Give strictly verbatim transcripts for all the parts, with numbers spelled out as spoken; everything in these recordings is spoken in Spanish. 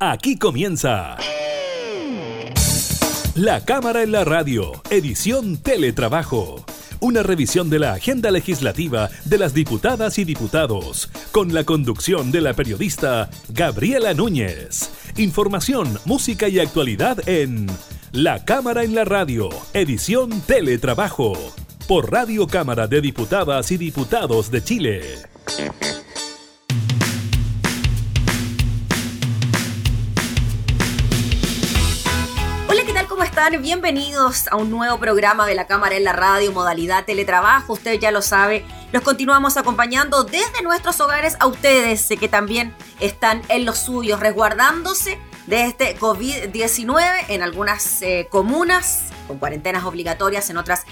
Aquí comienza La Cámara en la Radio, edición Teletrabajo. Una revisión de la agenda legislativa de las diputadas y diputados, con la conducción de la periodista Gabriela Núñez. Información, música y actualidad en La Cámara en la Radio, edición Teletrabajo, por Radio Cámara de Diputadas y Diputados de Chile. Bienvenidos a un nuevo programa de La Cámara en la Radio, modalidad teletrabajo. Usted ya lo sabe, los continuamos acompañando desde nuestros hogares a ustedes que también están en los suyos, resguardándose de este covid diecinueve en algunas eh, comunas con cuarentenas obligatorias, en otras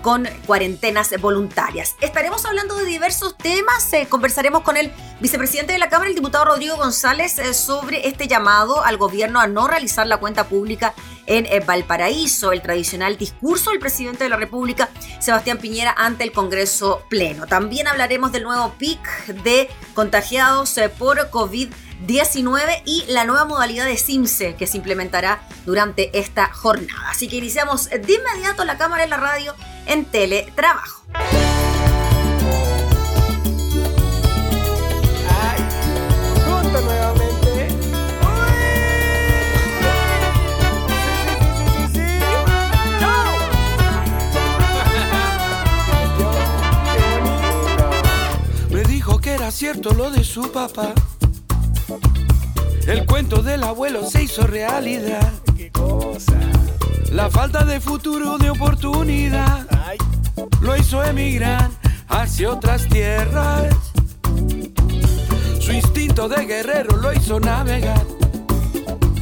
con cuarentenas voluntarias. Estaremos hablando de diversos temas, eh, conversaremos con el vicepresidente de la Cámara, el diputado Rodrigo González, eh, sobre este llamado al gobierno a no realizar la cuenta pública en eh, Valparaíso, el tradicional discurso del presidente de la República, Sebastián Piñera, ante el Congreso Pleno. También hablaremos del nuevo P I C de contagiados eh, por covid diecinueve y la nueva modalidad de SIMCE que se implementará durante esta jornada. Así que iniciamos de inmediato La Cámara en la Radio en teletrabajo. Ay, junto nuevamente. Uy. Sí, sí, sí, sí, sí. No. Me dijo que era cierto lo de su papá. El cuento del abuelo se hizo realidad. Qué cosa. La falta de futuro, de oportunidad, ay, lo hizo emigrar hacia otras tierras. Su instinto de guerrero lo hizo navegar.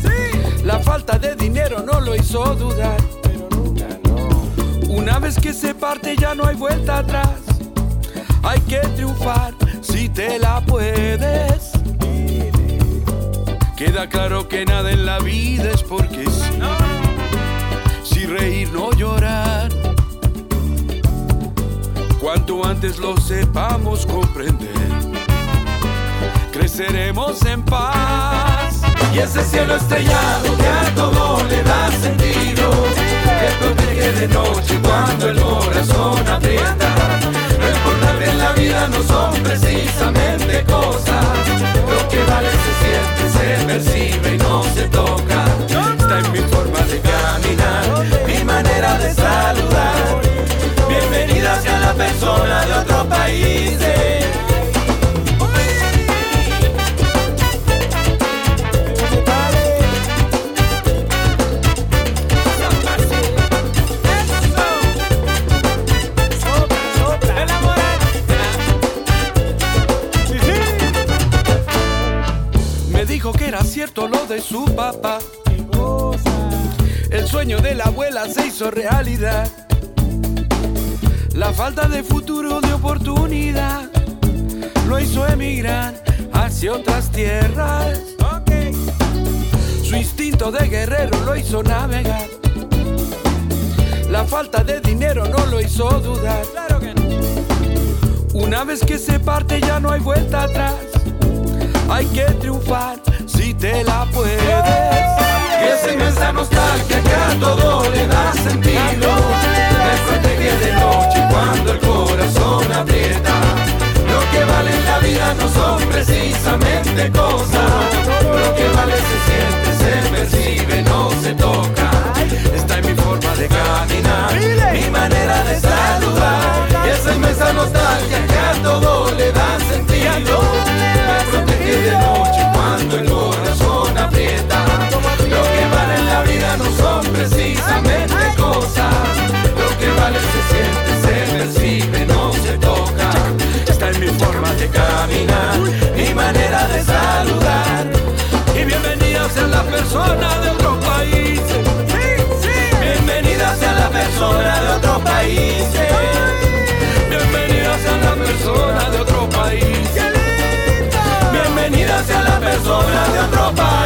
Sí. La falta de dinero no lo hizo dudar. Pero nunca, no. Una vez que se parte ya no hay vuelta atrás. Hay que triunfar si te la puedes. Queda claro que nada en la vida es porque sí. No. Si reír, no llorar. Cuanto antes lo sepamos comprender, creceremos en paz. Y ese cielo estrellado que a todo le da sentido, que protege de noche cuando el corazón aprieta. Lo importante en la vida no son precisamente cosas, lo que vale se siente, se percibe y no se toca. Está en mi forma de caminar, mi manera de saludar. Bienvenida sea la persona de otro país. Cierto lo de su papá. El sueño de la abuela se hizo realidad. La falta de futuro, de oportunidad, lo hizo emigrar hacia otras tierras. Okay. Su instinto de guerrero lo hizo navegar. La falta de dinero no lo hizo dudar. Claro que no. Una vez que se parte ya no hay vuelta atrás. Hay que triunfar si te la puedes. Y esa inmensa nostalgia que a todo le da sentido, me protege de noche cuando el corazón aprieta. Lo que vale en la vida no son precisamente cosas, lo que vale se siente, se percibe, no se toca. Está en mi forma de caminar, mi manera de saludar. Y esa inmensa nostalgia que a todo le da sentido, me protege de noche cuando el corazón aprieta. Lo que vale en la vida no son precisamente cosas, lo que vale se siente, se percibe, no se toca. Está en mi forma de caminar, mi manera de saludar. Y bienvenidas sean las personas de otros países. Bienvenidas sean las personas de otros países. Bienvenidas sean las personas de otros países. Bienvenidas sean las personas de otro país.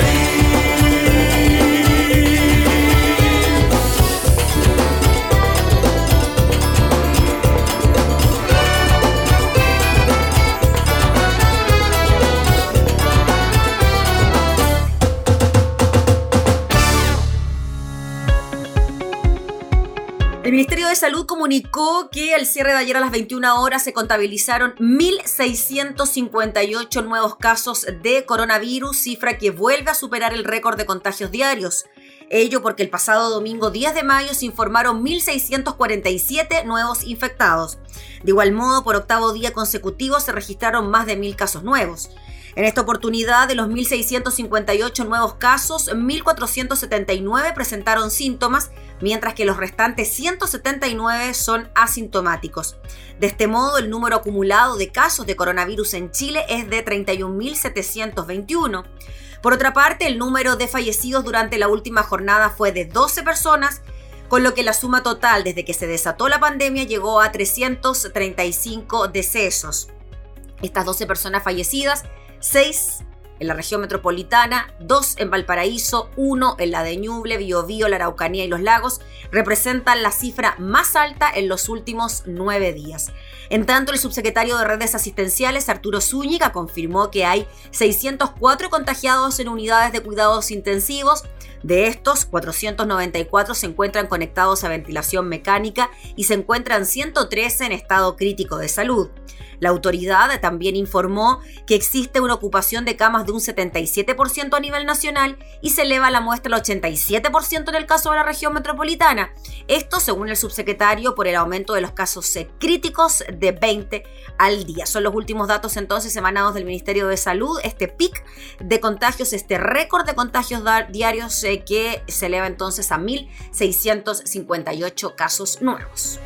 El Ministerio de Salud comunicó que al cierre de ayer a las veintiuna horas se contabilizaron mil seiscientos cincuenta y ocho nuevos casos de coronavirus, cifra que vuelve a superar el récord de contagios diarios. Ello porque el pasado domingo diez de mayo se informaron mil seiscientos cuarenta y siete nuevos infectados. De igual modo, por octavo día consecutivo se registraron más de mil casos nuevos. En esta oportunidad, de los mil seiscientos cincuenta y ocho nuevos casos, mil cuatrocientos setenta y nueve presentaron síntomas, mientras que los restantes ciento setenta y nueve son asintomáticos. De este modo, el número acumulado de casos de coronavirus en Chile es de treinta y un mil setecientos veintiuno. Por otra parte, el número de fallecidos durante la última jornada fue de doce personas, con lo que la suma total desde que se desató la pandemia llegó a trescientos treinta y cinco decesos. Estas doce personas fallecidas, seis en la región metropolitana, dos en Valparaíso, uno en la de Ñuble, Biobío, la Araucanía y Los Lagos, representan la cifra más alta en los últimos nueve días. En tanto, el subsecretario de Redes Asistenciales, Arturo Zúñiga, confirmó que hay seiscientos cuatro contagiados en unidades de cuidados intensivos. De estos, cuatrocientos noventa y cuatro se encuentran conectados a ventilación mecánica y se encuentran ciento trece en estado crítico de salud. La autoridad también informó que existe una ocupación de camas de un setenta y siete por ciento a nivel nacional y se eleva la muestra al ochenta y siete por ciento en el caso de la región metropolitana. Esto, según el subsecretario, por el aumento de los casos críticos de veinte al día. Son los últimos datos entonces emanados del Ministerio de Salud, este pic de contagios, este récord de contagios diarios que se eleva entonces a mil seiscientos cincuenta y ocho casos nuevos.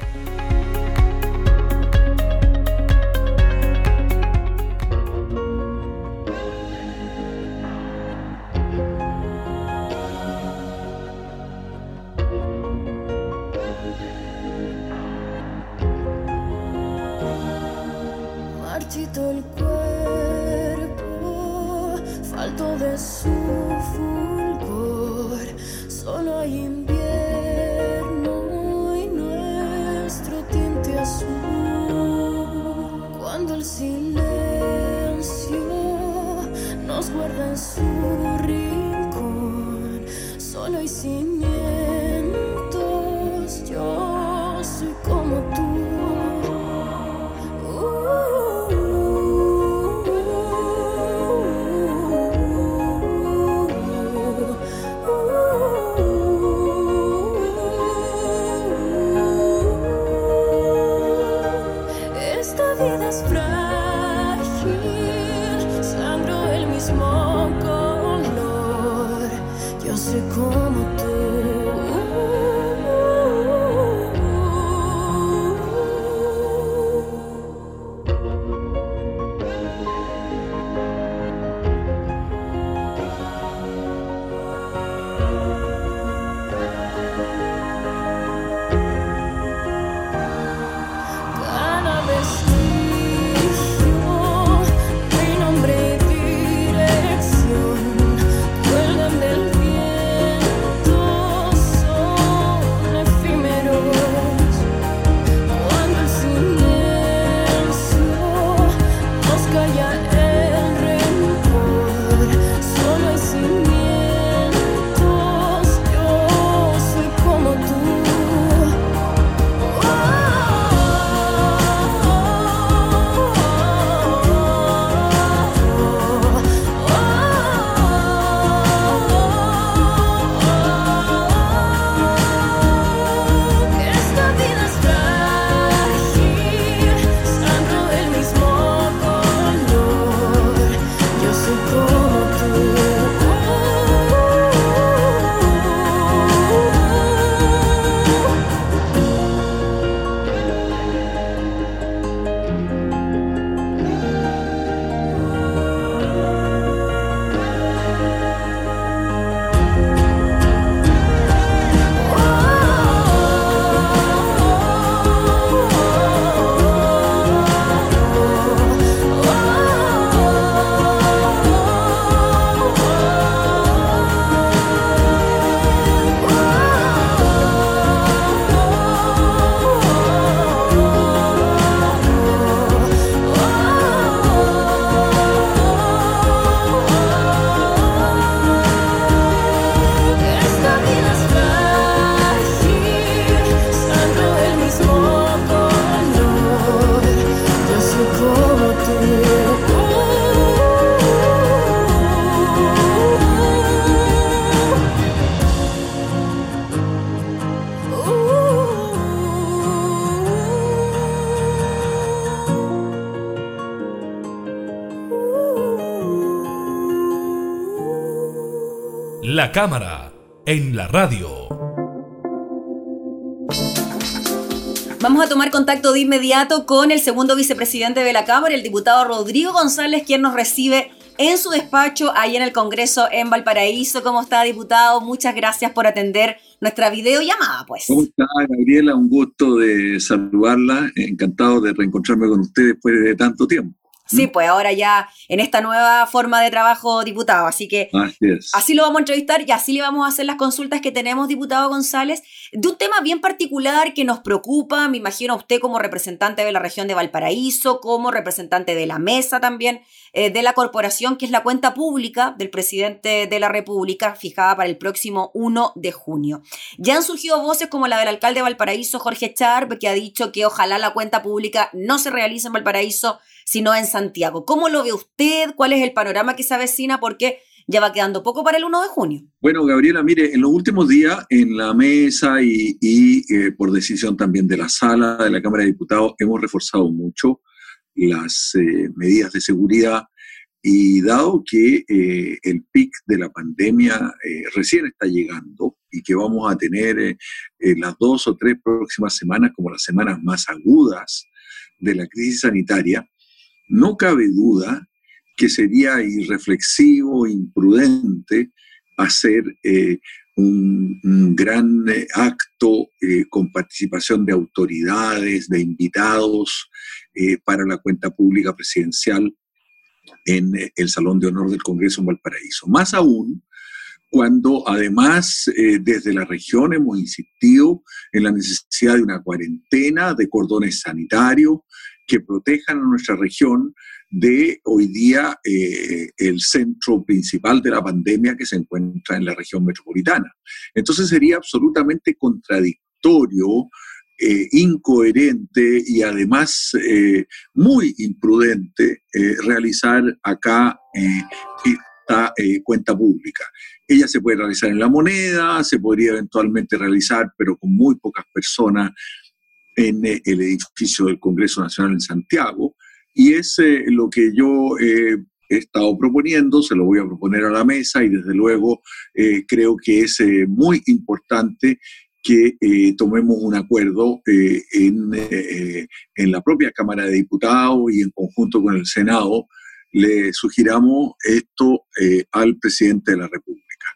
Marchito el cuerpo, falto de su fulgor, solo hay invierno y nuestro tinte azul. Cuando el silencio nos guarda en su rincón, solo hay cimientos, yo soy como tú. Tú La Cámara en la Radio. Vamos a tomar contacto de inmediato con el segundo vicepresidente de la Cámara, el diputado Rodrigo González, quien nos recibe en su despacho, ahí en el Congreso en Valparaíso. ¿Cómo está, diputado? Muchas gracias por atender nuestra videollamada, pues. ¿Cómo está, Gabriela? Un gusto de saludarla. Encantado de reencontrarme con usted después de tanto tiempo. Sí, pues ahora ya en esta nueva forma de trabajo, diputado. Así que así, así lo vamos a entrevistar y así le vamos a hacer las consultas que tenemos, diputado González, de un tema bien particular que nos preocupa, me imagino, a usted como representante de la región de Valparaíso, como representante de la mesa también, eh, de la corporación, que es la cuenta pública del presidente de la República, fijada para el próximo primero de junio. Ya han surgido voces como la del alcalde de Valparaíso, Jorge Char, que ha dicho que ojalá la cuenta pública no se realice en Valparaíso, sino en Santiago. ¿Cómo lo ve usted? ¿Cuál es el panorama que se avecina? Porque ya va quedando poco para el primero de junio. Bueno, Gabriela, mire, en los últimos días en la mesa y, y eh, por decisión también de la sala de la Cámara de Diputados, hemos reforzado mucho las eh, medidas de seguridad, y dado que eh, el pic de la pandemia eh, recién está llegando y que vamos a tener eh, eh, las dos o tres próximas semanas como las semanas más agudas de la crisis sanitaria, no cabe duda que sería irreflexivo, imprudente hacer eh, un, un gran eh, acto eh, con participación de autoridades, de invitados eh, para la cuenta pública presidencial en eh, el Salón de Honor del Congreso en Valparaíso. Más aún cuando además eh, desde la región hemos insistido en la necesidad de una cuarentena, de cordones sanitarios que protejan a nuestra región de hoy día eh, el centro principal de la pandemia que se encuentra en la región metropolitana. Entonces sería absolutamente contradictorio, eh, incoherente y además eh, muy imprudente eh, realizar acá eh, esta eh, cuenta pública. Ella se puede realizar en La Moneda, se podría eventualmente realizar, pero con muy pocas personas, en el edificio del Congreso Nacional en Santiago, y es eh, lo que yo eh, he estado proponiendo, se lo voy a proponer a la mesa, y desde luego eh, creo que es eh, muy importante que eh, tomemos un acuerdo eh, en, eh, en la propia Cámara de Diputados y en conjunto con el Senado, le sugiramos esto eh, al presidente de la República.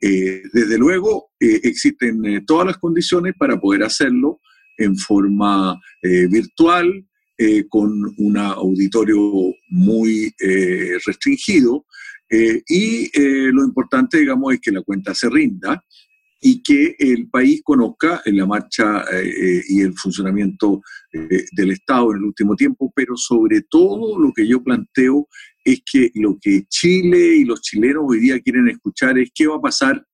Eh, desde luego eh, existen eh, todas las condiciones para poder hacerlo, en forma eh, virtual, eh, con un auditorio muy eh, restringido, eh, y eh, lo importante, digamos, es que la cuenta se rinda y que el país conozca la marcha eh, y el funcionamiento eh, del Estado en el último tiempo, pero sobre todo lo que yo planteo es que lo que Chile y los chilenos hoy día quieren escuchar es qué va a pasar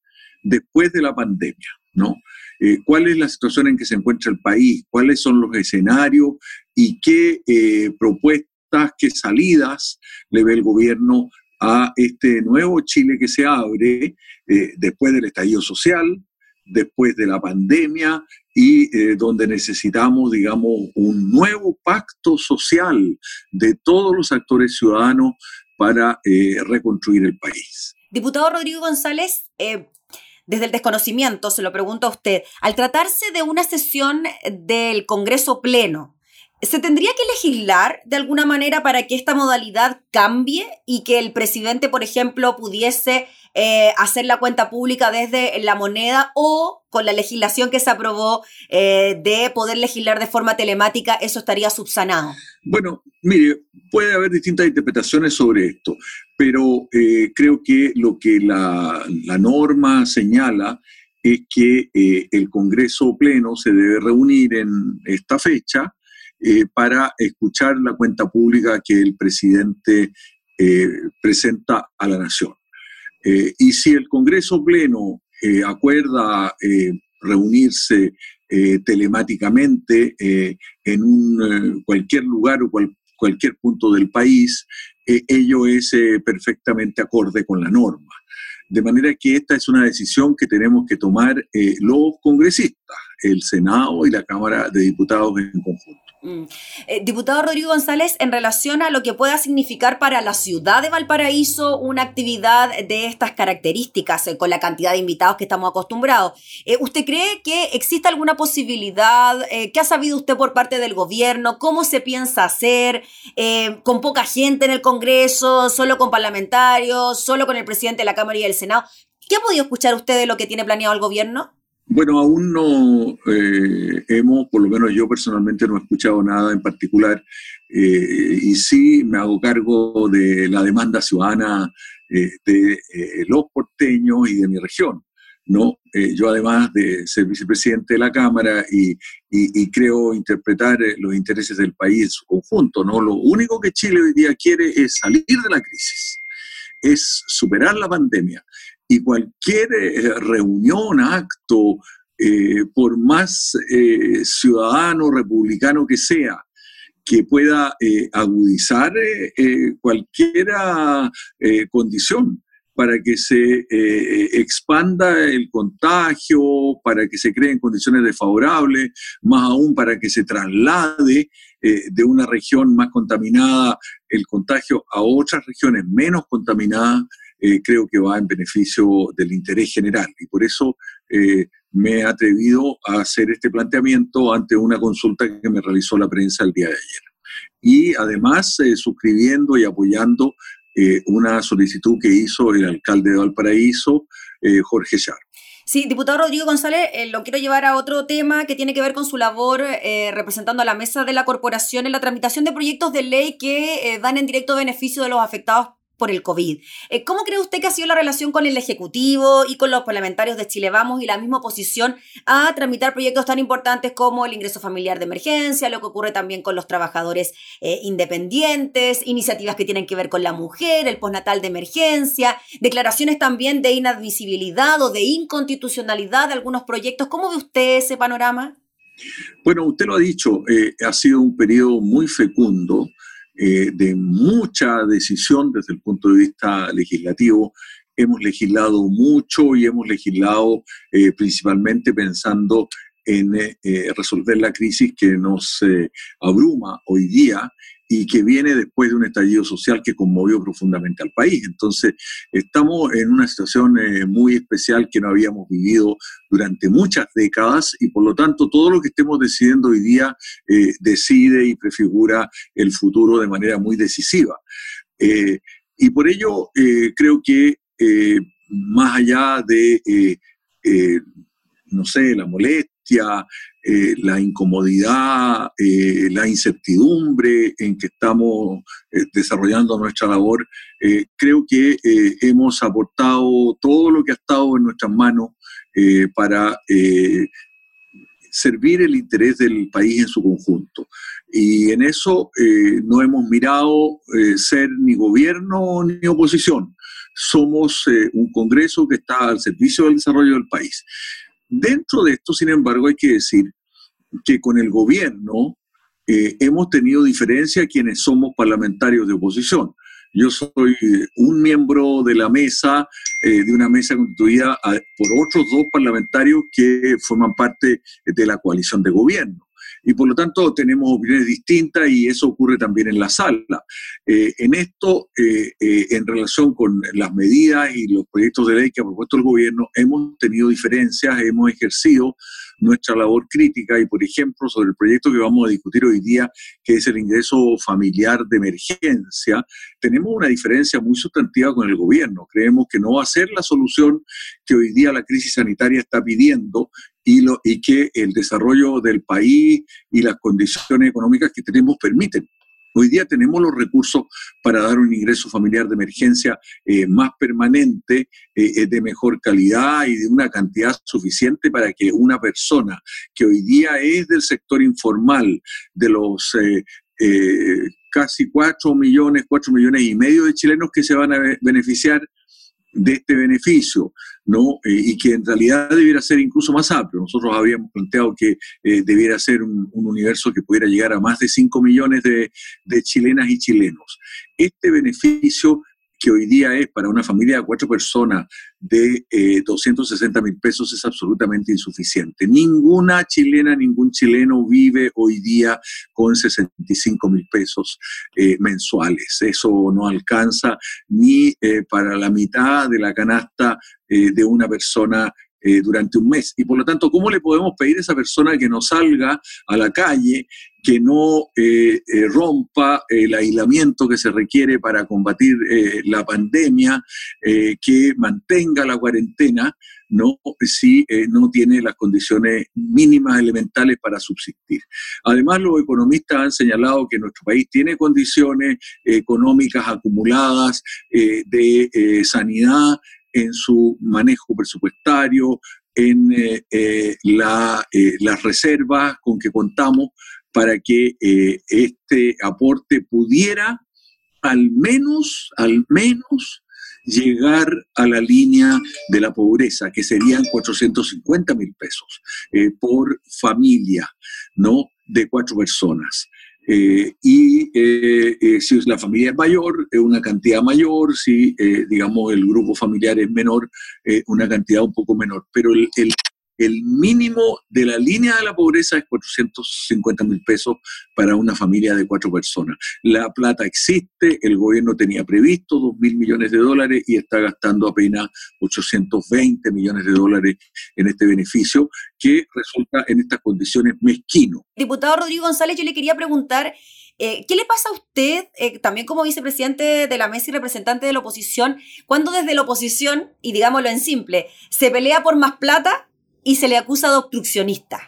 después de la pandemia, ¿no? Eh, cuál es la situación en que se encuentra el país, cuáles son los escenarios y qué eh, propuestas, qué salidas le ve el gobierno a este nuevo Chile que se abre eh, después del estallido social, después de la pandemia y eh, donde necesitamos, digamos, un nuevo pacto social de todos los actores ciudadanos para eh, reconstruir el país. Diputado Rodrigo González, eh... desde el desconocimiento, se lo pregunto a usted, al tratarse de una sesión del Congreso Pleno, ¿se tendría que legislar de alguna manera para que esta modalidad cambie y que el presidente, por ejemplo, pudiese eh, hacer la cuenta pública desde La Moneda o con la legislación que se aprobó eh, de poder legislar de forma telemática, eso estaría subsanado? Bueno, mire, puede haber distintas interpretaciones sobre esto, pero eh, creo que lo que la, la norma señala es que eh, el Congreso Pleno se debe reunir en esta fecha eh, para escuchar la cuenta pública que el presidente eh, presenta a la Nación. Eh, y si el Congreso Pleno eh, acuerda eh, reunirse eh, telemáticamente eh, en un, eh, cualquier lugar o cual, cualquier punto del país, Eh, ello es eh, perfectamente acorde con la norma. De manera que esta es una decisión que tenemos que tomar eh, los congresistas, el Senado y la Cámara de Diputados en conjunto. Mm. Eh, diputado Rodrigo González, en relación a lo que pueda significar para la ciudad de Valparaíso una actividad de estas características, eh, con la cantidad de invitados que estamos acostumbrados, eh, ¿usted cree que existe alguna posibilidad? Eh, ¿qué ha sabido usted por parte del gobierno? ¿Cómo se piensa hacer? Eh, ¿con poca gente en el Congreso? ¿Solo con parlamentarios? ¿Solo con el presidente de la Cámara y el Senado? ¿Qué ha podido escuchar usted de lo que tiene planeado el gobierno? Bueno, aún no eh, hemos, por lo menos yo personalmente no he escuchado nada en particular, eh, y sí me hago cargo de la demanda ciudadana eh, de eh, los porteños y de mi región, ¿no? Eh, yo además de ser vicepresidente de la Cámara y, y, y creo interpretar los intereses del país en su conjunto, ¿no? Lo único que Chile hoy día quiere es salir de la crisis, es superar la pandemia. Y cualquier eh, reunión, acto, eh, por más eh, ciudadano, republicano que sea, que pueda eh, agudizar eh, eh, cualquier eh, condición para que se eh, expanda el contagio, para que se creen condiciones desfavorables, más aún para que se traslade eh, de una región más contaminada el contagio a otras regiones menos contaminadas, Eh, creo que va en beneficio del interés general. Y por eso eh, me he atrevido a hacer este planteamiento ante una consulta que me realizó la prensa el día de ayer. Y además eh, suscribiendo y apoyando eh, una solicitud que hizo el alcalde de Valparaíso, eh, Jorge Char. Sí, diputado Rodrigo González, eh, lo quiero llevar a otro tema que tiene que ver con su labor eh, representando a la mesa de la corporación en la tramitación de proyectos de ley que eh, dan en directo beneficio de los afectados por el COVID. ¿Cómo cree usted que ha sido la relación con el Ejecutivo y con los parlamentarios de Chile Vamos y la misma oposición a tramitar proyectos tan importantes como el ingreso familiar de emergencia, lo que ocurre también con los trabajadores eh, independientes, iniciativas que tienen que ver con la mujer, el postnatal de emergencia, declaraciones también de inadmisibilidad o de inconstitucionalidad de algunos proyectos? ¿Cómo ve usted ese panorama? Bueno, usted lo ha dicho, eh, ha sido un periodo muy fecundo, Eh, de mucha decisión desde el punto de vista legislativo. Hemos legislado mucho y hemos legislado eh, principalmente pensando en eh, resolver la crisis que nos eh, abruma hoy día y que viene después de un estallido social que conmovió profundamente al país. Entonces, estamos en una situación eh, muy especial que no habíamos vivido durante muchas décadas y, por lo tanto, todo lo que estemos decidiendo hoy día eh, decide y prefigura el futuro de manera muy decisiva. Eh, y por ello, eh, creo que eh, más allá de, eh, eh, no sé, la molestia, Eh, la incomodidad, eh, la incertidumbre en que estamos eh, desarrollando nuestra labor, eh, creo que eh, hemos aportado todo lo que ha estado en nuestras manos eh, para eh, servir el interés del país en su conjunto. Y en eso eh, no hemos mirado eh, ser ni gobierno ni oposición. Somos eh, un Congreso que está al servicio del desarrollo del país. Dentro de esto, sin embargo, hay que decir que con el gobierno eh, hemos tenido diferencia quienes somos parlamentarios de oposición. Yo soy un miembro de la mesa, eh, de una mesa constituida por otros dos parlamentarios que forman parte de la coalición de gobierno. Y por lo tanto tenemos opiniones distintas y eso ocurre también en la sala. Eh, en esto, eh, eh, en relación con las medidas y los proyectos de ley que ha propuesto el gobierno, hemos tenido diferencias, hemos ejercido nuestra labor crítica y, por ejemplo, sobre el proyecto que vamos a discutir hoy día, que es el ingreso familiar de emergencia, tenemos una diferencia muy sustantiva con el gobierno. Creemos que no va a ser la solución que hoy día la crisis sanitaria está pidiendo y, lo, y que el desarrollo del país y las condiciones económicas que tenemos permiten. Hoy día tenemos los recursos para dar un ingreso familiar de emergencia eh, más permanente, eh, de mejor calidad y de una cantidad suficiente para que una persona que hoy día es del sector informal, de los eh, eh, casi cuatro millones, cuatro millones y medio de chilenos que se van a beneficiar de este beneficio, ¿no? Eh, y que en realidad debiera ser incluso más amplio. Nosotros habíamos planteado que eh, debiera ser un, un universo que pudiera llegar a más de cinco millones de, de chilenas y chilenos. Este beneficio que hoy día es para una familia de cuatro personas de eh, doscientos sesenta mil pesos es absolutamente insuficiente. Ninguna chilena, ningún chileno vive hoy día con sesenta y cinco mil pesos eh, mensuales. Eso no alcanza ni eh, para la mitad de la canasta eh, de una persona Eh, durante un mes. Y por lo tanto, ¿cómo le podemos pedir a esa persona que no salga a la calle, que no eh, eh, rompa el aislamiento que se requiere para combatir eh, la pandemia, eh, que mantenga la cuarentena, ¿no? Si eh, no tiene las condiciones mínimas elementales para subsistir? Además, los economistas han señalado que nuestro país tiene condiciones económicas acumuladas eh, de eh, sanidad, en su manejo presupuestario, en eh, eh, la, eh, las reservas con que contamos para que eh, este aporte pudiera al menos, al menos llegar a la línea de la pobreza, que serían cuatrocientos cincuenta mil pesos eh, por familia, ¿no?, de cuatro personas. Eh, y eh, eh, si la familia es mayor, eh, una cantidad mayor, si eh, digamos el grupo familiar es menor, eh, una cantidad un poco menor. Pero el, el, el mínimo de la línea de la pobreza es cuatrocientos cincuenta mil pesos para una familia de cuatro personas. La plata existe, el gobierno tenía previsto dos mil millones de dólares y está gastando apenas ochocientos veinte millones de dólares en este beneficio, que resulta en estas condiciones mezquino. Diputado Rodrigo González, yo le quería preguntar, eh, ¿qué le pasa a usted, eh, también como vicepresidente de la mesa y representante de la oposición, cuando desde la oposición, y digámoslo en simple, se pelea por más plata y se le acusa de obstruccionista?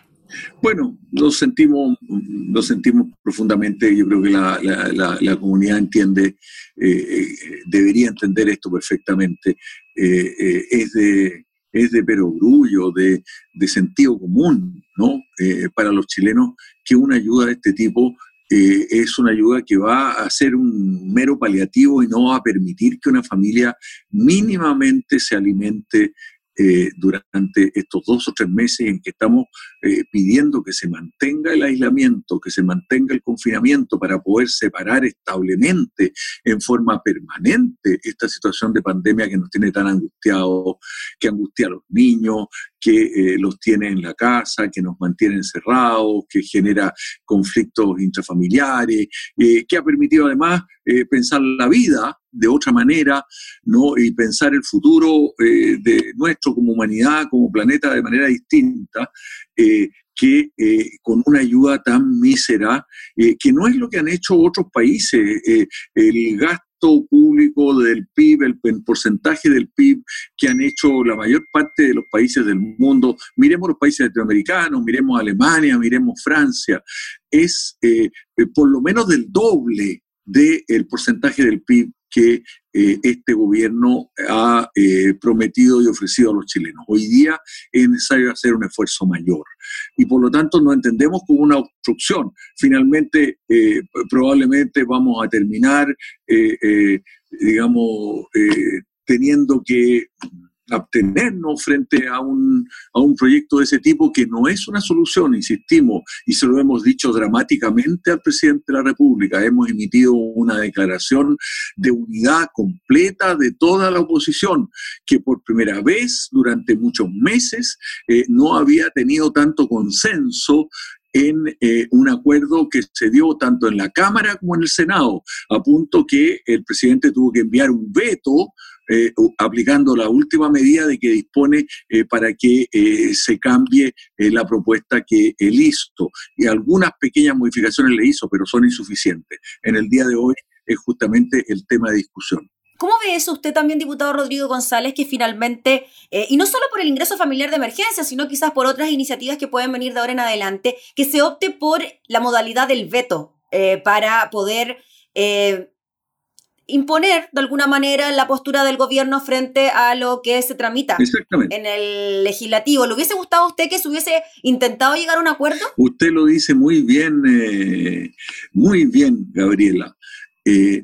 Bueno, nos sentimos, nos sentimos profundamente, yo creo que la, la, la, la comunidad entiende, eh, debería entender esto perfectamente, eh, eh, es de... es de perogrullo, de, de sentido común, ¿no? Eh, para los chilenos, que una ayuda de este tipo eh, es una ayuda que va a ser un mero paliativo y no va a permitir que una familia mínimamente se alimente eh, durante estos dos o tres meses en que estamos eh, pidiendo que se mantenga el aislamiento, que se mantenga el confinamiento para poder separar establemente, en forma permanente, esta situación de pandemia que nos tiene tan angustiados, que angustia a los niños, que eh, los tiene en la casa, que nos mantiene encerrados, que genera conflictos intrafamiliares, eh, que ha permitido además eh, pensar la vida de otra manera, ¿no? Y pensar el futuro eh, de nuestro como humanidad, como planeta, de manera distinta, eh, que eh, con una ayuda tan mísera, eh, que no es lo que han hecho otros países. Eh, el gasto público del P I B, el, el porcentaje del P I B que han hecho la mayor parte de los países del mundo, miremos los países latinoamericanos, miremos Alemania, miremos Francia, es eh, por lo menos del doble del porcentaje del P I B que eh, este gobierno ha eh, prometido y ofrecido a los chilenos. Hoy día es necesario hacer un esfuerzo mayor y por lo tanto no entendemos como una obstrucción. Finalmente, eh, probablemente vamos a terminar, eh, eh, digamos, eh, teniendo que abstenernos frente a un, a un proyecto de ese tipo, que no es una solución, insistimos, y se lo hemos dicho dramáticamente al presidente de la República. Hemos emitido una declaración de unidad completa de toda la oposición, que por primera vez durante muchos meses eh, no había tenido tanto consenso en eh, un acuerdo que se dio tanto en la Cámara como en el Senado, a punto que el presidente tuvo que enviar un veto Eh, aplicando la última medida de que dispone eh, para que eh, se cambie eh, la propuesta que él hizo. Y algunas pequeñas modificaciones le hizo, pero son insuficientes. En el día de hoy es justamente el tema de discusión. ¿Cómo ve eso usted también, diputado Rodrigo González, que finalmente, eh, y no solo por el ingreso familiar de emergencia, sino quizás por otras iniciativas que pueden venir de ahora en adelante, que se opte por la modalidad del veto eh, para poder Eh, imponer de alguna manera la postura del gobierno frente a lo que se tramita en el legislativo? ¿Le hubiese gustado a usted que se hubiese intentado llegar a un acuerdo? Usted lo dice muy bien, eh, muy bien, Gabriela. Eh,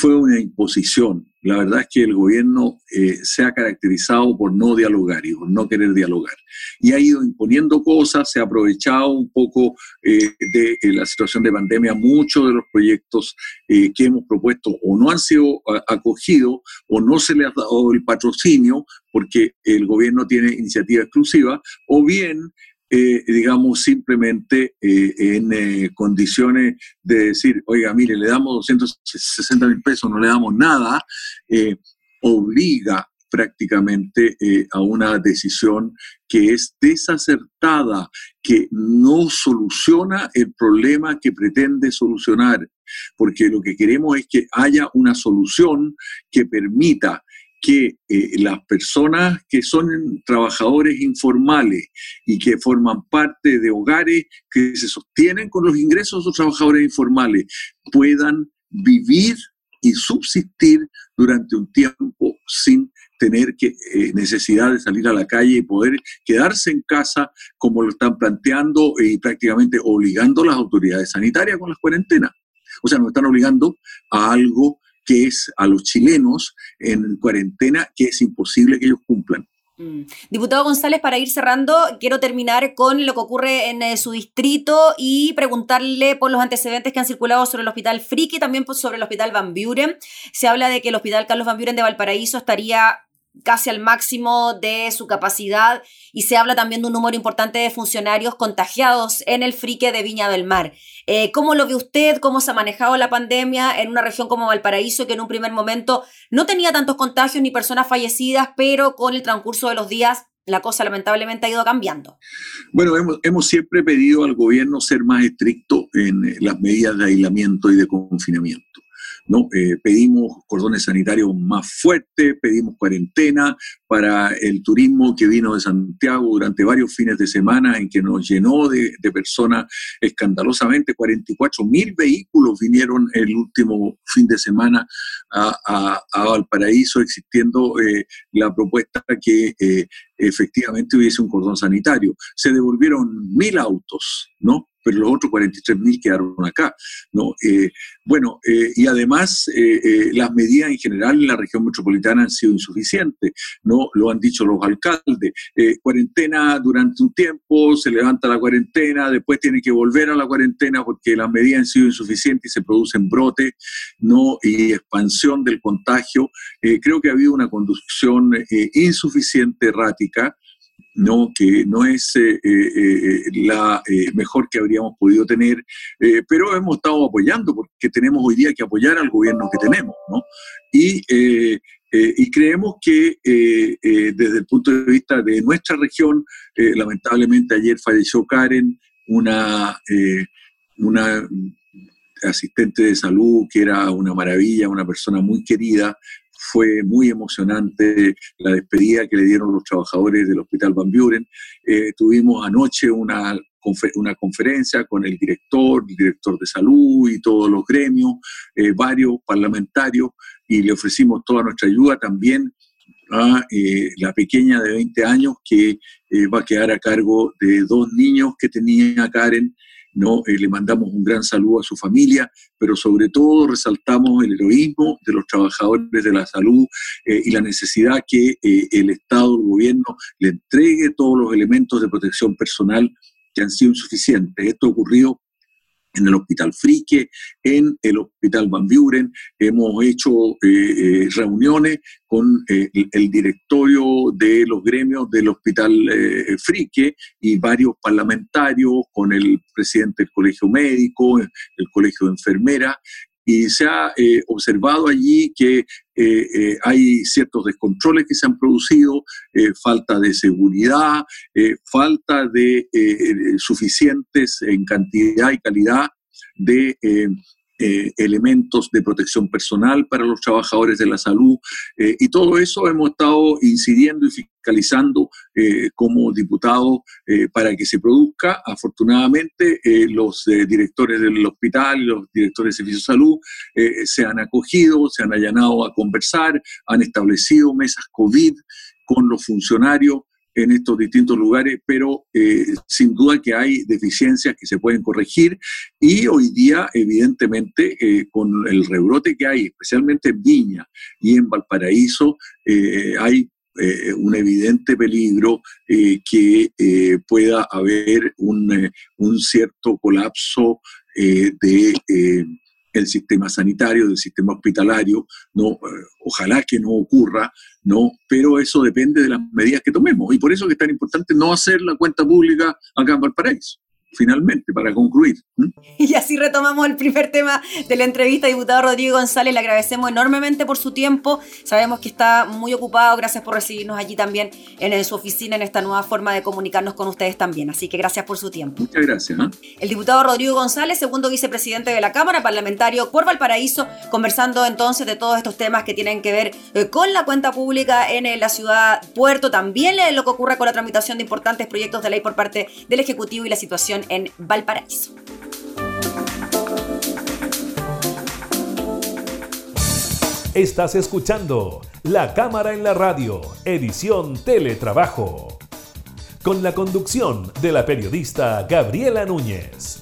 fue una imposición. La verdad es que el gobierno eh, se ha caracterizado por no dialogar y por no querer dialogar. Y ha ido imponiendo cosas, se ha aprovechado un poco eh, de eh, la situación de pandemia. Muchos de los proyectos eh, que hemos propuesto o no han sido acogidos o no se les ha dado el patrocinio porque el gobierno tiene iniciativa exclusiva, o bien, eh, digamos, simplemente eh, en eh, condiciones de decir, oiga, mire, le damos doscientos sesenta mil pesos, no le damos nada, eh, obliga prácticamente eh, a una decisión que es desacertada, que no soluciona el problema que pretende solucionar, porque lo que queremos es que haya una solución que permita que eh, las personas que son trabajadores informales y que forman parte de hogares que se sostienen con los ingresos de los trabajadores informales puedan vivir y subsistir durante un tiempo sin tener que, eh, necesidad de salir a la calle y poder quedarse en casa, como lo están planteando y prácticamente obligando a las autoridades sanitarias con las cuarentenas. O sea, nos están obligando a algo que es a los chilenos en cuarentena, que es imposible que ellos cumplan. Mm. Diputado González, para ir cerrando, quiero terminar con lo que ocurre en eh, su distrito y preguntarle por los antecedentes que han circulado sobre el Hospital Friki, también sobre el Hospital Van Buren. Se habla de que el Hospital Carlos Van Buren de Valparaíso estaría casi al máximo de su capacidad y se habla también de un número importante de funcionarios contagiados en el Frique de Viña del Mar. Eh, ¿Cómo lo ve usted? ¿Cómo se ha manejado la pandemia en una región como Valparaíso, que en un primer momento no tenía tantos contagios ni personas fallecidas, pero con el transcurso de los días la cosa lamentablemente ha ido cambiando? Bueno, hemos, hemos siempre pedido al gobierno ser más estricto en las medidas de aislamiento y de confinamiento. No, eh, pedimos cordones sanitarios más fuertes, pedimos cuarentena para el turismo que vino de Santiago durante varios fines de semana en que nos llenó de, de personas escandalosamente. cuarenta y cuatro mil vehículos vinieron el último fin de semana a, a, a Valparaíso, existiendo eh, la propuesta que eh, efectivamente hubiese un cordón sanitario. Se devolvieron mil autos, ¿no? Pero los otros cuarenta y tres mil quedaron acá, ¿no? Eh, bueno, eh, y además eh, eh, las medidas en general en la región metropolitana han sido insuficientes, ¿no? Lo han dicho los alcaldes. Eh, cuarentena durante un tiempo, se levanta la cuarentena, después tienen que volver a la cuarentena porque las medidas han sido insuficientes y se producen brotes, ¿no? Y expansión del contagio. Eh, creo que ha habido una conducción eh, insuficiente, errática, no, que no es eh, eh, la eh, mejor que habríamos podido tener, eh, pero hemos estado apoyando, porque tenemos hoy día que apoyar al gobierno que tenemos, ¿no? Y, eh, eh, y creemos que eh, eh, desde el punto de vista de nuestra región, eh, lamentablemente ayer falleció Karen, una, eh, una asistente de salud que era una maravilla, una persona muy querida. Fue muy emocionante la despedida que le dieron los trabajadores del Hospital Van Buren. Eh, tuvimos anoche una, confer- una conferencia con el director, el director de salud y todos los gremios, eh, varios parlamentarios, y le ofrecimos toda nuestra ayuda también a eh, la pequeña de veinte años que eh, va a quedar a cargo de dos niños que tenía Karen. No, eh, le mandamos un gran saludo a su familia, pero sobre todo resaltamos el heroísmo de los trabajadores de la salud eh, y la necesidad que eh, el Estado, el gobierno, le entregue todos los elementos de protección personal que han sido insuficientes. Esto ocurrió en el Hospital Frique, en el Hospital Van Buren. Hemos hecho eh, eh, reuniones con eh, el, el directorio de los gremios del Hospital eh, Frique y varios parlamentarios, con el presidente del Colegio Médico, el Colegio de Enfermeras, y se ha eh, observado allí que eh, eh, hay ciertos descontroles que se han producido, eh, falta de seguridad, eh, falta de eh, suficientes en cantidad y calidad de eh, eh, elementos de protección personal para los trabajadores de la salud, eh, y todo eso hemos estado incidiendo y fiscalizando eh, como diputados eh, para que se produzca. Afortunadamente, eh, los eh, directores del hospital, los directores de servicios de salud eh, se han acogido, se han allanado a conversar, han establecido mesas COVID con los funcionarios en estos distintos lugares, pero eh, sin duda que hay deficiencias que se pueden corregir, y hoy día evidentemente eh, con el rebrote que hay, especialmente en Viña y en Valparaíso, eh, hay eh, un evidente peligro eh, que eh, pueda haber un, eh, un cierto colapso eh, de... Eh, el sistema sanitario, del sistema hospitalario, ¿no? Eh, ojalá que no ocurra, ¿no? Pero eso depende de las medidas que tomemos, y por eso es tan importante no hacer la cuenta pública acá en Valparaíso, finalmente, para concluir. ¿Mm? Y así retomamos el primer tema de la entrevista, diputado Rodrigo González, le agradecemos enormemente por su tiempo, sabemos que está muy ocupado, gracias por recibirnos allí también en, en su oficina, en esta nueva forma de comunicarnos con ustedes también, así que gracias por su tiempo. Muchas gracias. ¿eh? El diputado Rodrigo González, segundo vicepresidente de la Cámara, parlamentario por Valparaíso, conversando entonces de todos estos temas que tienen que ver eh, con la cuenta pública en eh, la ciudad Puerto, también eh, lo que ocurre con la tramitación de importantes proyectos de ley por parte del Ejecutivo y la situación en Valparaíso. Estás escuchando La Cámara en la Radio, edición Teletrabajo, con la conducción de la periodista Gabriela Núñez.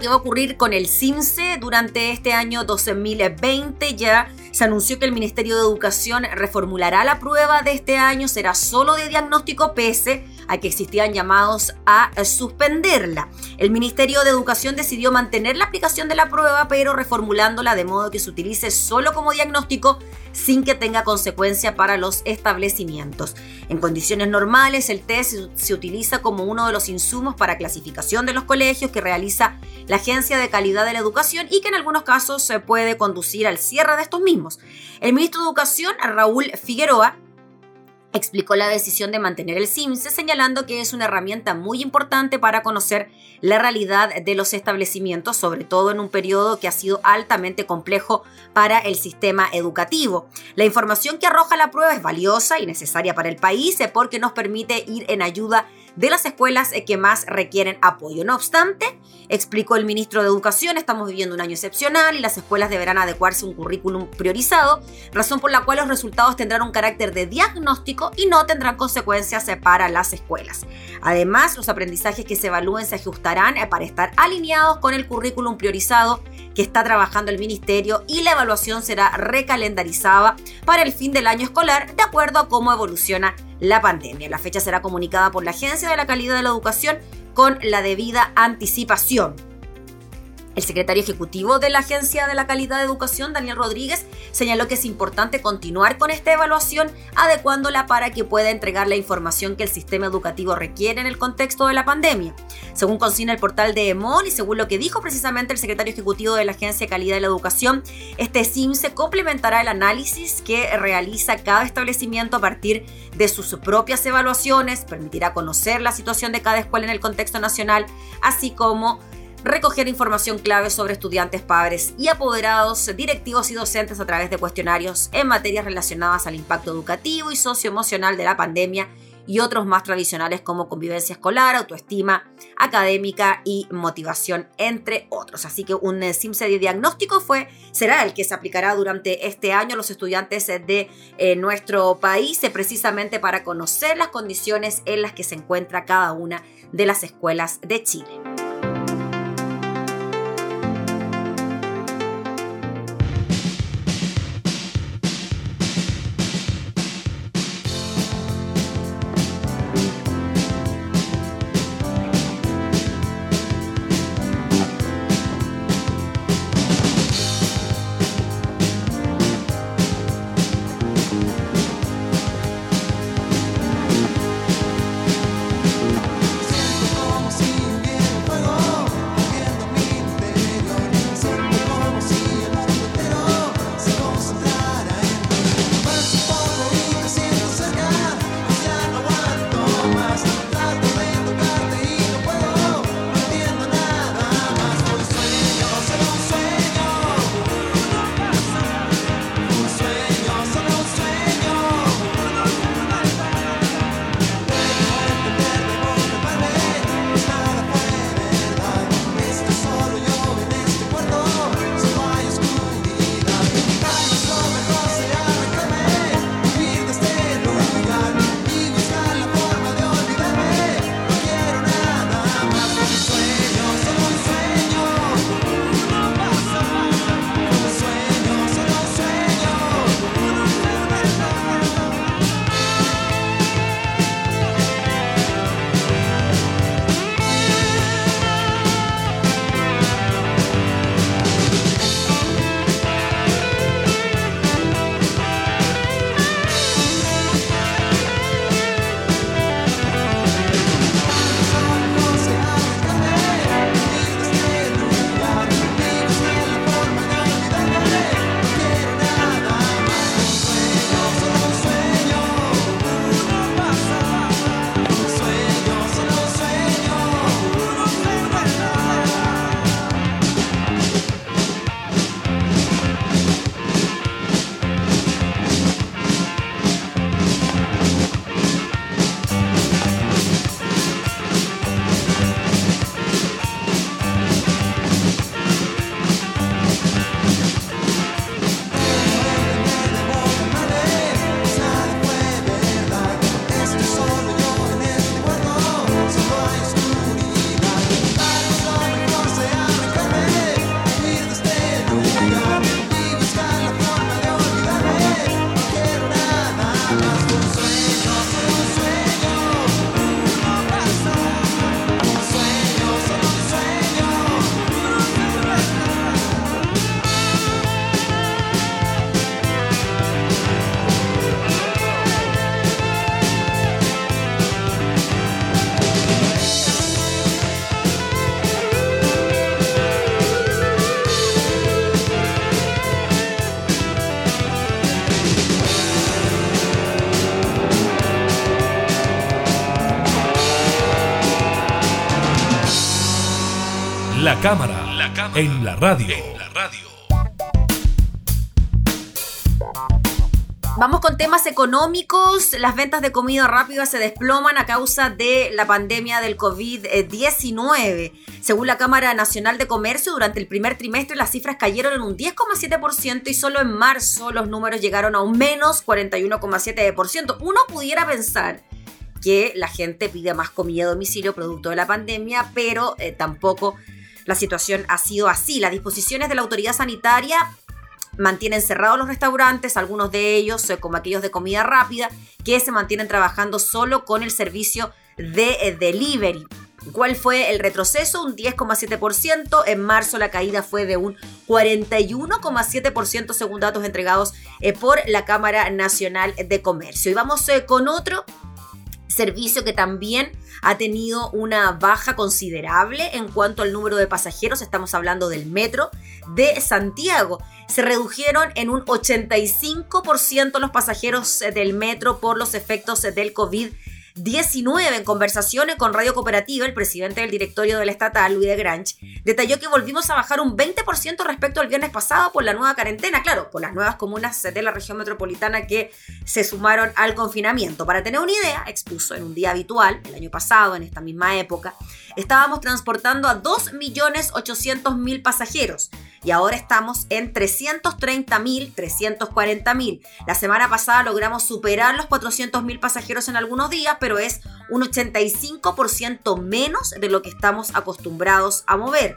Que va a ocurrir con el SIMCE durante este año dos mil veinte. Ya se anunció que el Ministerio de Educación reformulará la prueba de este año, será solo de diagnóstico pese a que existían llamados a suspenderla. El Ministerio de Educación decidió mantener la aplicación de la prueba, pero reformulándola de modo que se utilice solo como diagnóstico sin que tenga consecuencia para los establecimientos. En condiciones normales, el test se utiliza como uno de los insumos para clasificación de los colegios que realiza la Agencia de Calidad de la Educación y que en algunos casos se puede conducir al cierre de estos mismos. El ministro de Educación, Raúl Figueroa, explicó la decisión de mantener el SIMCE, señalando que es una herramienta muy importante para conocer la realidad de los establecimientos, sobre todo en un periodo que ha sido altamente complejo para el sistema educativo. La información que arroja la prueba es valiosa y necesaria para el país porque nos permite ir en ayuda de las escuelas que más requieren apoyo. No obstante, explicó el ministro de Educación, estamos viviendo un año excepcional y las escuelas deberán adecuarse a un currículum priorizado, razón por la cual los resultados tendrán un carácter de diagnóstico y no tendrán consecuencias para las escuelas. Además, los aprendizajes que se evalúen se ajustarán para estar alineados con el currículum priorizado que está trabajando el ministerio y la evaluación será recalendarizada para el fin del año escolar de acuerdo a cómo evoluciona la pandemia. La fecha será comunicada por la Agencia de la Calidad de la Educación con la debida anticipación. El secretario ejecutivo de la Agencia de la Calidad de Educación, Daniel Rodríguez, señaló que es importante continuar con esta evaluación, adecuándola para que pueda entregar la información que el sistema educativo requiere en el contexto de la pandemia. Según consigna el portal de EMOL y según lo que dijo precisamente el secretario ejecutivo de la Agencia de Calidad de la Educación, este SIMCE complementará el análisis que realiza cada establecimiento a partir de sus propias evaluaciones, permitirá conocer la situación de cada escuela en el contexto nacional, así como recoger información clave sobre estudiantes, padres y apoderados, directivos y docentes a través de cuestionarios en materias relacionadas al impacto educativo y socioemocional de la pandemia y otros más tradicionales como convivencia escolar, autoestima académica y motivación, entre otros. Así que un SIMCE de diagnóstico fue, será el que se aplicará durante este año a los estudiantes de eh, nuestro país, eh, precisamente para conocer las condiciones en las que se encuentra cada una de las escuelas de Chile. La cámara, la cámara en la radio. En la radio. Vamos con temas económicos. Las ventas de comida rápida se desploman a causa de la pandemia del COVID diecinueve. Según la Cámara Nacional de Comercio, durante el primer trimestre las cifras cayeron en un diez coma siete por ciento y solo en marzo los números llegaron a un menos cuarenta y uno coma siete por ciento. Uno pudiera pensar que la gente pide más comida a domicilio producto de la pandemia, pero eh, tampoco la situación ha sido así. Las disposiciones de la autoridad sanitaria mantienen cerrados los restaurantes, algunos de ellos, como aquellos de comida rápida, que se mantienen trabajando solo con el servicio de delivery. ¿Cuál fue el retroceso? Un diez coma siete por ciento. En marzo la caída fue de un cuarenta y uno coma siete por ciento según datos entregados por la Cámara Nacional de Comercio. Y vamos con otro servicio que también ha tenido una baja considerable en cuanto al número de pasajeros. Estamos hablando del Metro de Santiago. Se redujeron en un ochenta y cinco por ciento los pasajeros del Metro por los efectos del COVID diecinueve. En conversaciones con Radio Cooperativa, el presidente del directorio del estatal, Luis de Grange, detalló que volvimos a bajar un veinte por ciento respecto al viernes pasado por la nueva cuarentena, claro, por las nuevas comunas de la región metropolitana que se sumaron al confinamiento. Para tener una idea, expuso, en un día habitual, el año pasado, en esta misma época, estábamos transportando a dos millones ochocientos mil pasajeros y ahora estamos en trescientos treinta mil, trescientos cuarenta mil. La semana pasada logramos superar los cuatrocientos mil pasajeros en algunos días, pero es un ochenta y cinco por ciento menos de lo que estamos acostumbrados a mover.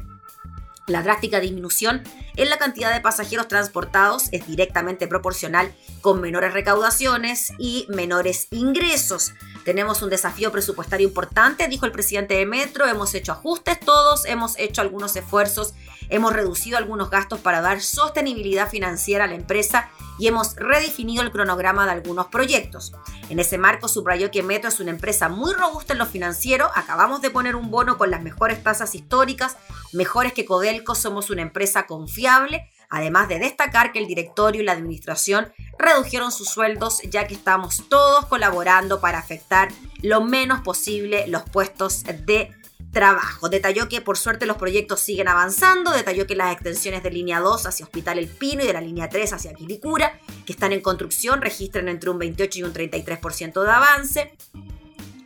La drástica disminución en la cantidad de pasajeros transportados es directamente proporcional con menores recaudaciones y menores ingresos. Tenemos un desafío presupuestario importante, dijo el presidente de Metro. Hemos hecho ajustes todos, hemos hecho algunos esfuerzos, hemos reducido algunos gastos para dar sostenibilidad financiera a la empresa y hemos redefinido el cronograma de algunos proyectos. En ese marco subrayó que Metro es una empresa muy robusta en lo financiero. Acabamos de poner un bono con las mejores tasas históricas, mejores que Codelco. Somos una empresa confiable. Además de destacar que el directorio y la administración redujeron sus sueldos, ya que estamos todos colaborando para afectar lo menos posible los puestos de trabajo. Detalló que por suerte los proyectos siguen avanzando. Detalló que las extensiones de Línea dos hacia Hospital El Pino y de la Línea tres hacia Quilicura, que están en construcción, registran entre un veintiocho y un treinta y tres por ciento de avance.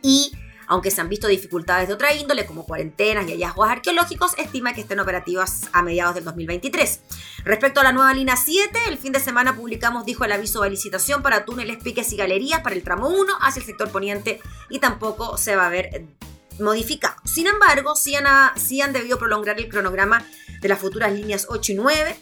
Y aunque se han visto dificultades de otra índole, como cuarentenas y hallazgos arqueológicos, estima que estén operativas a mediados del dos mil veintitrés. Respecto a la nueva Línea siete, el fin de semana publicamos, dijo, el aviso de licitación para túneles, piques y galerías para el tramo uno hacia el sector poniente, y tampoco se va a ver modificado. Sin embargo, sí han, a, sí han debido prolongar el cronograma de las futuras líneas ocho y nueve,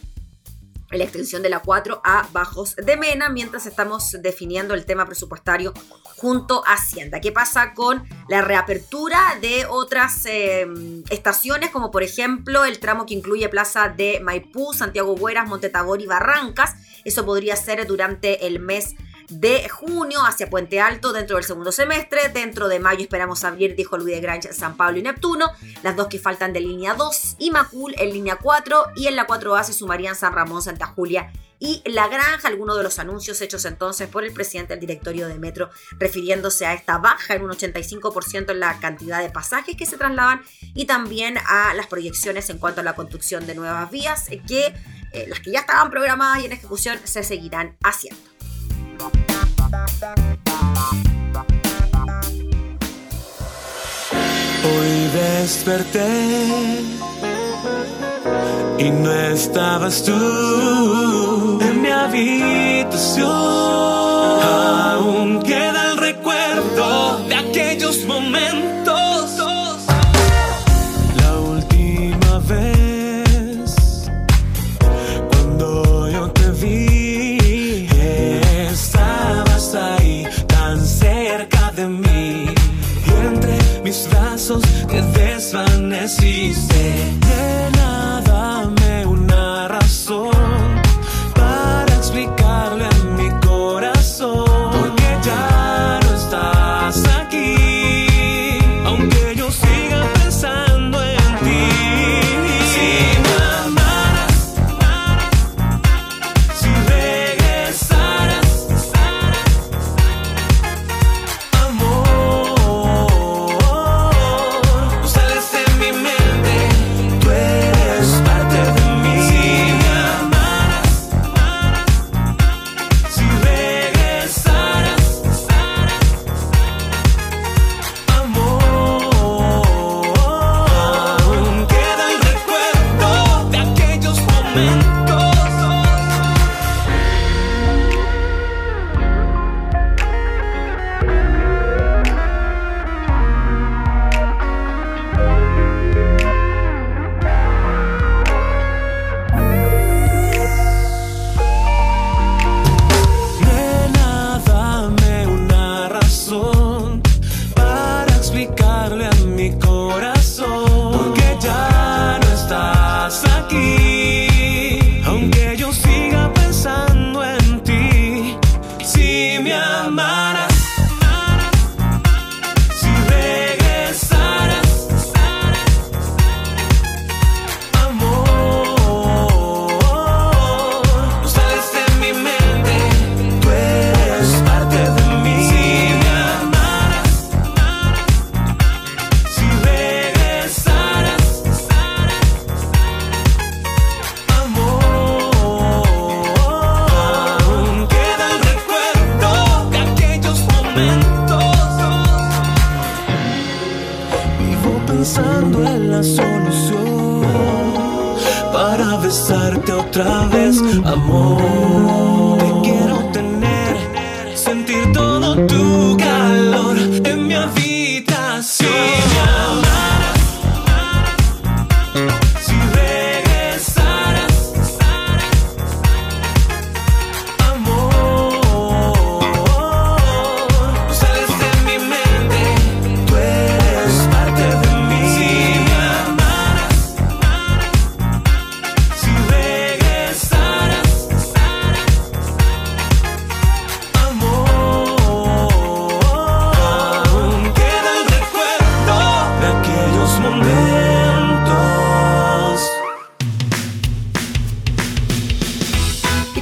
la extensión de la cuatro a Bajos de Mena, mientras estamos definiendo el tema presupuestario junto a Hacienda. ¿Qué pasa con la reapertura de otras eh, estaciones, como por ejemplo el tramo que incluye Plaza de Maipú, Santiago Bueras, Montetabor y Barrancas? Eso podría ser durante el mes de junio, hacia Puente Alto dentro del segundo semestre. Dentro de mayo esperamos abrir, dijo Luis de Grange, San Pablo y Neptuno, las dos que faltan de Línea dos, y Macul en Línea cuatro, y en la cuatro A se sumarían San Ramón, Santa Julia y La Granja. Algunos de los anuncios hechos entonces por el presidente del directorio de Metro, refiriéndose a esta baja en un ochenta y cinco por ciento en la cantidad de pasajes que se trasladan, y también a las proyecciones en cuanto a la construcción de nuevas vías, que eh, las que ya estaban programadas y en ejecución se seguirán haciendo. Hoy desperté y no estabas tú en mi habitación. Aún queda el recuerdo de aquellos momentos. La última vez cuando yo te vi, brazos te desvaneciste. De nada me una razón para explicarle a mi corazón porque ya no estás aquí, aunque yo siga pensando en ti. Si me amaras, si regresaras, amor, pensando en la solución para besarte otra vez, amor. Te quiero tener, sentir todo tu calor en mi habitación.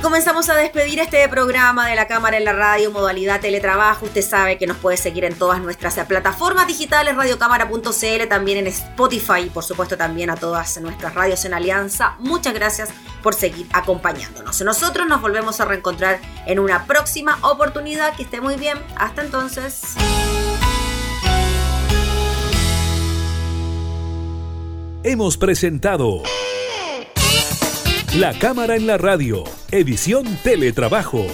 Comenzamos a despedir este programa de La Cámara en la Radio, modalidad teletrabajo. Usted sabe que nos puede seguir en todas nuestras plataformas digitales, radiocámara punto cl, también en Spotify y por supuesto también a todas nuestras radios en alianza. Muchas gracias por seguir acompañándonos. Nosotros nos volvemos a reencontrar en una próxima oportunidad. Que esté muy bien. Hasta entonces. Hemos presentado La Cámara en la Radio, edición teletrabajo.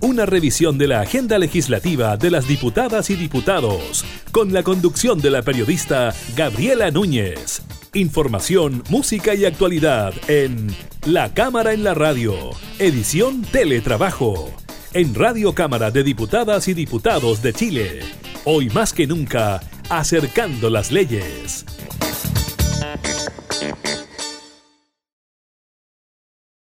Una revisión de la agenda legislativa de las diputadas y diputados, con la conducción de la periodista Gabriela Núñez. Información, música y actualidad en La Cámara en la Radio, edición teletrabajo. En Radio Cámara de Diputadas y Diputados de Chile. Hoy más que nunca, acercando las leyes.